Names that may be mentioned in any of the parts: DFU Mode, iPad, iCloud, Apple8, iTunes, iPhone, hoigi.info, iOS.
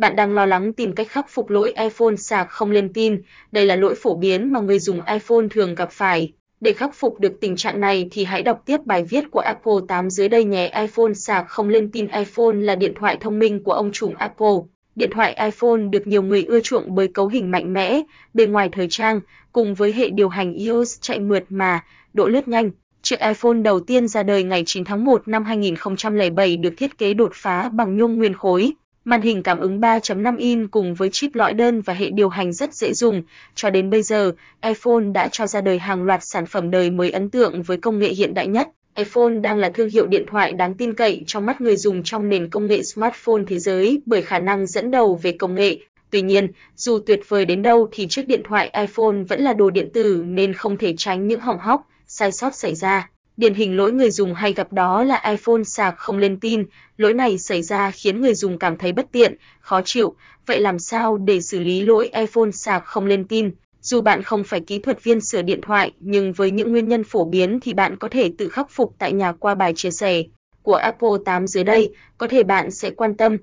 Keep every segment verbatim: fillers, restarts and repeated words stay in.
Bạn đang lo lắng tìm cách khắc phục lỗi iPhone sạc không lên pin. Đây là lỗi phổ biến mà người dùng iPhone thường gặp phải. Để khắc phục được tình trạng này thì hãy đọc tiếp bài viết của Apple tám dưới đây nhé. iPhone sạc không lên pin. iPhone là điện thoại thông minh của ông trùm Apple. Điện thoại iPhone được nhiều người ưa chuộng bởi cấu hình mạnh mẽ, bề ngoài thời trang, cùng với hệ điều hành iOS chạy mượt mà, độ lướt nhanh. Chiếc iPhone đầu tiên ra đời ngày chín tháng một năm hai nghìn không trăm lẻ bảy được thiết kế đột phá bằng nhôm nguyên khối. Màn hình cảm ứng ba chấm năm inch cùng với chip lõi đơn và hệ điều hành rất dễ dùng. Cho đến bây giờ, iPhone đã cho ra đời hàng loạt sản phẩm đời mới ấn tượng với công nghệ hiện đại nhất. iPhone đang là thương hiệu điện thoại đáng tin cậy trong mắt người dùng trong nền công nghệ smartphone thế giới bởi khả năng dẫn đầu về công nghệ. Tuy nhiên, dù tuyệt vời đến đâu thì chiếc điện thoại iPhone vẫn là đồ điện tử nên không thể tránh những hỏng hóc, sai sót xảy ra. Điển hình lỗi người dùng hay gặp đó là iPhone sạc không lên pin. Lỗi này xảy ra khiến người dùng cảm thấy bất tiện, khó chịu. Vậy làm sao để xử lý lỗi iPhone sạc không lên pin? Dù bạn không phải kỹ thuật viên sửa điện thoại, nhưng với những nguyên nhân phổ biến thì bạn có thể tự khắc phục tại nhà qua bài chia sẻ của Apple tám dưới đây. Có thể bạn sẽ quan tâm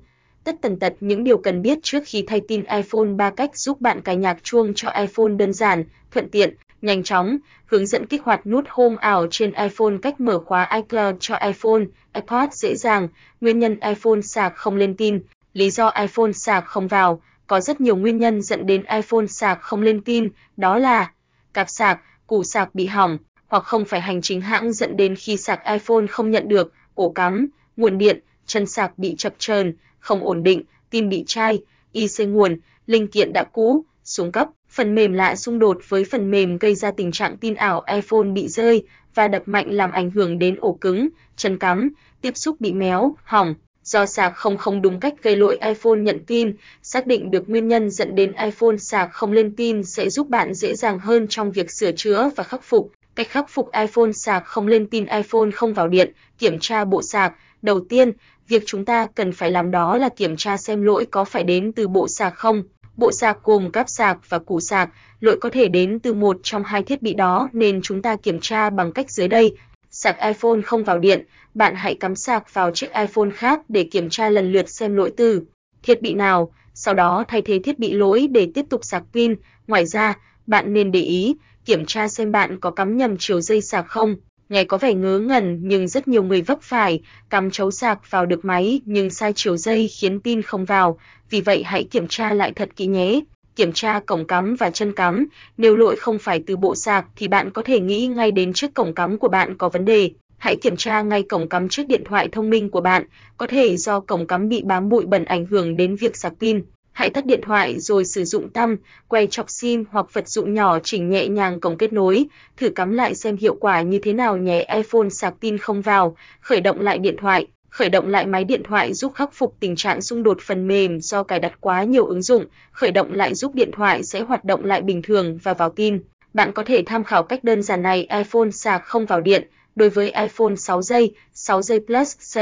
tất tần tật những điều cần biết trước khi thay pin iPhone. Ba cách giúp bạn cài nhạc chuông cho iPhone đơn giản, thuận tiện, nhanh chóng. Hướng dẫn kích hoạt nút Home ảo trên iPhone. Cách mở khóa iCloud cho iPhone, iPad dễ dàng. Nguyên nhân iPhone sạc không lên pin. Lý do iPhone sạc không vào. Có rất nhiều nguyên nhân dẫn đến iPhone sạc không lên pin, đó là cáp sạc, củ sạc bị hỏng, hoặc không phải hành chính hãng dẫn đến khi sạc iPhone không nhận được, ổ cắm, nguồn điện, chân sạc bị chập chờn, không ổn định, pin bị chai, i xê nguồn, linh kiện đã cũ, xuống cấp, phần mềm lạ xung đột với phần mềm gây ra tình trạng pin ảo, iPhone bị rơi và đập mạnh làm ảnh hưởng đến ổ cứng, chân cắm, tiếp xúc bị méo, hỏng. Do sạc không không đúng cách gây lỗi iPhone nhận pin. Xác định được nguyên nhân dẫn đến iPhone sạc không lên pin sẽ giúp bạn dễ dàng hơn trong việc sửa chữa và khắc phục. Cách khắc phục iPhone sạc không lên pin. iPhone không vào điện. Kiểm tra bộ sạc. Đầu tiên, việc chúng ta cần phải làm đó là kiểm tra xem lỗi có phải đến từ bộ sạc không. Bộ sạc gồm cáp sạc và củ sạc. Lỗi có thể đến từ một trong hai thiết bị đó nên chúng ta kiểm tra bằng cách dưới đây. Sạc iPhone không vào điện, bạn hãy cắm sạc vào chiếc iPhone khác để kiểm tra lần lượt xem lỗi từ thiết bị nào, sau đó thay thế thiết bị lỗi để tiếp tục sạc pin. Ngoài ra, bạn nên để ý, kiểm tra xem bạn có cắm nhầm chiều dây sạc không. Nghe có vẻ ngớ ngẩn nhưng rất nhiều người vấp phải, cắm chấu sạc vào được máy nhưng sai chiều dây khiến pin không vào, vì vậy hãy kiểm tra lại thật kỹ nhé. Kiểm tra cổng cắm và chân cắm, nếu lỗi không phải từ bộ sạc thì bạn có thể nghĩ ngay đến chiếc cổng cắm của bạn có vấn đề. Hãy kiểm tra ngay cổng cắm chiếc điện thoại thông minh của bạn, có thể do cổng cắm bị bám bụi bẩn ảnh hưởng đến việc sạc pin. Hãy tắt điện thoại rồi sử dụng tăm, que chọc sim hoặc vật dụng nhỏ chỉnh nhẹ nhàng cổng kết nối, thử cắm lại xem hiệu quả như thế nào nhé. iPhone sạc pin không vào, khởi động lại điện thoại. Khởi động lại máy điện thoại giúp khắc phục tình trạng xung đột phần mềm do cài đặt quá nhiều ứng dụng. Khởi động lại giúp điện thoại sẽ hoạt động lại bình thường và vào pin. Bạn có thể tham khảo cách đơn giản này. iPhone sạc không vào điện. Đối với iPhone sáu giây, sáu giây Plus C,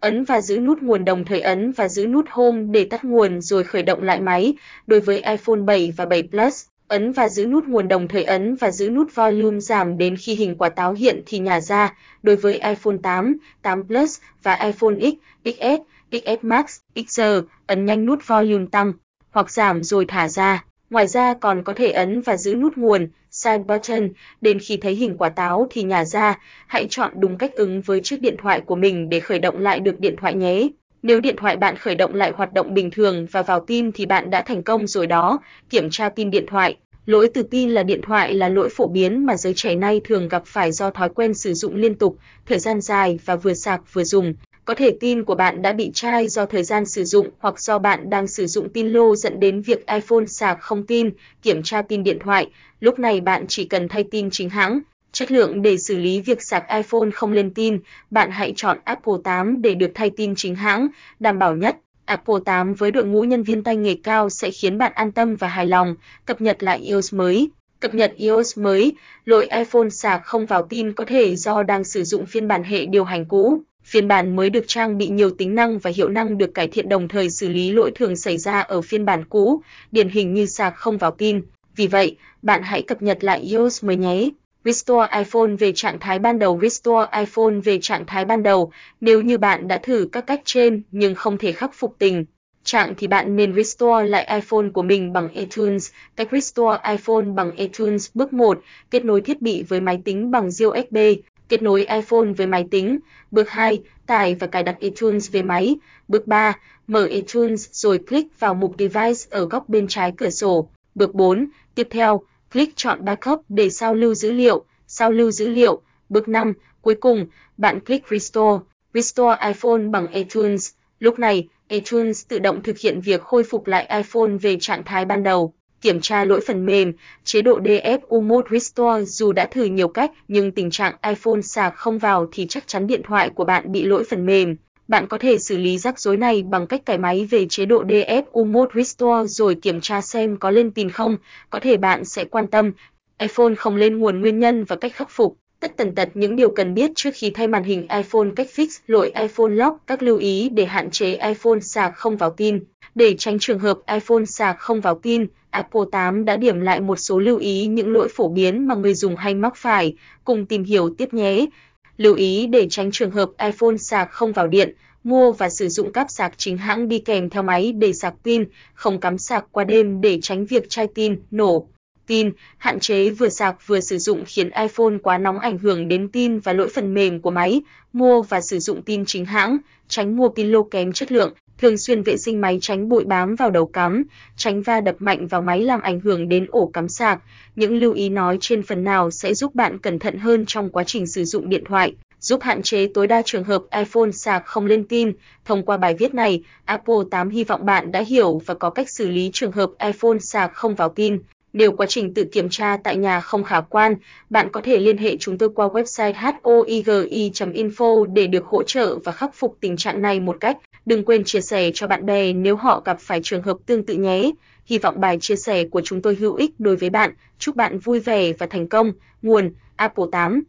ấn và giữ nút nguồn, đồng thời ấn và giữ nút Home để tắt nguồn rồi khởi động lại máy. Đối với iPhone bảy và bảy Plus, ấn và giữ nút nguồn, đồng thời ấn và giữ nút volume giảm đến khi hình quả táo hiện thì nhả ra. Đối với iPhone tám, tám Plus và iPhone X, ích ét, ích ét Max, X R, ấn nhanh nút volume tăng hoặc giảm rồi thả ra. Ngoài ra còn có thể ấn và giữ nút nguồn, side button, đến khi thấy hình quả táo thì nhả ra. Hãy chọn đúng cách ứng với chiếc điện thoại của mình để khởi động lại được điện thoại nhé. Nếu điện thoại bạn khởi động lại hoạt động bình thường và vào pin thì bạn đã thành công rồi đó. Kiểm tra pin điện thoại. Lỗi từ pin là điện thoại là lỗi phổ biến mà giới trẻ nay thường gặp phải do thói quen sử dụng liên tục, thời gian dài và vừa sạc vừa dùng. Có thể pin của bạn đã bị chai do thời gian sử dụng hoặc do bạn đang sử dụng pin lô dẫn đến việc iPhone sạc không pin. Kiểm tra pin điện thoại. Lúc này bạn chỉ cần thay pin chính hãng. Chất lượng để xử lý việc sạc iPhone không lên pin, bạn hãy chọn Apple tám để được thay pin chính hãng, đảm bảo nhất. Apple tám với đội ngũ nhân viên tay nghề cao sẽ khiến bạn an tâm và hài lòng. Cập nhật lại iOS mới. Cập nhật iOS mới, lỗi iPhone sạc không vào pin có thể do đang sử dụng phiên bản hệ điều hành cũ. Phiên bản mới được trang bị nhiều tính năng và hiệu năng được cải thiện đồng thời xử lý lỗi thường xảy ra ở phiên bản cũ, điển hình như sạc không vào pin. Vì vậy, bạn hãy cập nhật lại iOS mới nhé. Restore iPhone về trạng thái ban đầu. Restore iPhone về trạng thái ban đầu. Nếu như bạn đã thử các cách trên nhưng không thể khắc phục tình trạng thì bạn nên restore lại iPhone của mình bằng iTunes. Cách restore iPhone bằng iTunes. Bước một. Kết nối thiết bị với máy tính bằng u ét bê. Kết nối iPhone với máy tính. Bước hai. Tải và cài đặt iTunes về máy. Bước ba. Mở iTunes rồi click vào mục Device ở góc bên trái cửa sổ. Bước bốn. Tiếp theo, click chọn Backup để sao lưu dữ liệu. Sao lưu dữ liệu. Bước năm. Cuối cùng, bạn click Restore. Restore iPhone bằng iTunes. Lúc này, iTunes tự động thực hiện việc khôi phục lại iPhone về trạng thái ban đầu. Kiểm tra lỗi phần mềm, chế độ đê ép u Mode Restore. Dù đã thử nhiều cách nhưng tình trạng iPhone sạc không vào thì chắc chắn điện thoại của bạn bị lỗi phần mềm. Bạn có thể xử lý rắc rối này bằng cách cài máy về chế độ đê ép u Mode Restore rồi kiểm tra xem có lên pin không. Có thể bạn sẽ quan tâm iPhone không lên nguồn, nguyên nhân và cách khắc phục. Tất tần tật những điều cần biết trước khi thay màn hình iPhone, cách fix lỗi iPhone Lock, các lưu ý để hạn chế iPhone sạc không vào pin. Để tránh trường hợp iPhone sạc không vào pin, Apple tám đã điểm lại một số lưu ý những lỗi phổ biến mà người dùng hay mắc phải. Cùng tìm hiểu tiếp nhé! Lưu ý để tránh trường hợp iPhone sạc không vào điện, mua và sử dụng cáp sạc chính hãng đi kèm theo máy để sạc pin, không cắm sạc qua đêm để tránh việc chai pin, nổ pin, hạn chế vừa sạc vừa sử dụng khiến iPhone quá nóng ảnh hưởng đến pin và lỗi phần mềm của máy, mua và sử dụng pin chính hãng, tránh mua pin lô kém chất lượng, thường xuyên vệ sinh máy, tránh bụi bám vào đầu cắm, tránh va đập mạnh vào máy làm ảnh hưởng đến ổ cắm sạc. Những lưu ý nói trên phần nào sẽ giúp bạn cẩn thận hơn trong quá trình sử dụng điện thoại, giúp hạn chế tối đa trường hợp iPhone sạc không lên pin. Thông qua bài viết này, Apple tám hy vọng bạn đã hiểu và có cách xử lý trường hợp iPhone sạc không vào pin. Nếu quá trình tự kiểm tra tại nhà không khả quan, bạn có thể liên hệ chúng tôi qua website hoigi chấm info để được hỗ trợ và khắc phục tình trạng này một cách. Đừng quên chia sẻ cho bạn bè nếu họ gặp phải trường hợp tương tự nhé. Hy vọng bài chia sẻ của chúng tôi hữu ích đối với bạn. Chúc bạn vui vẻ và thành công. Nguồn: Apple tám.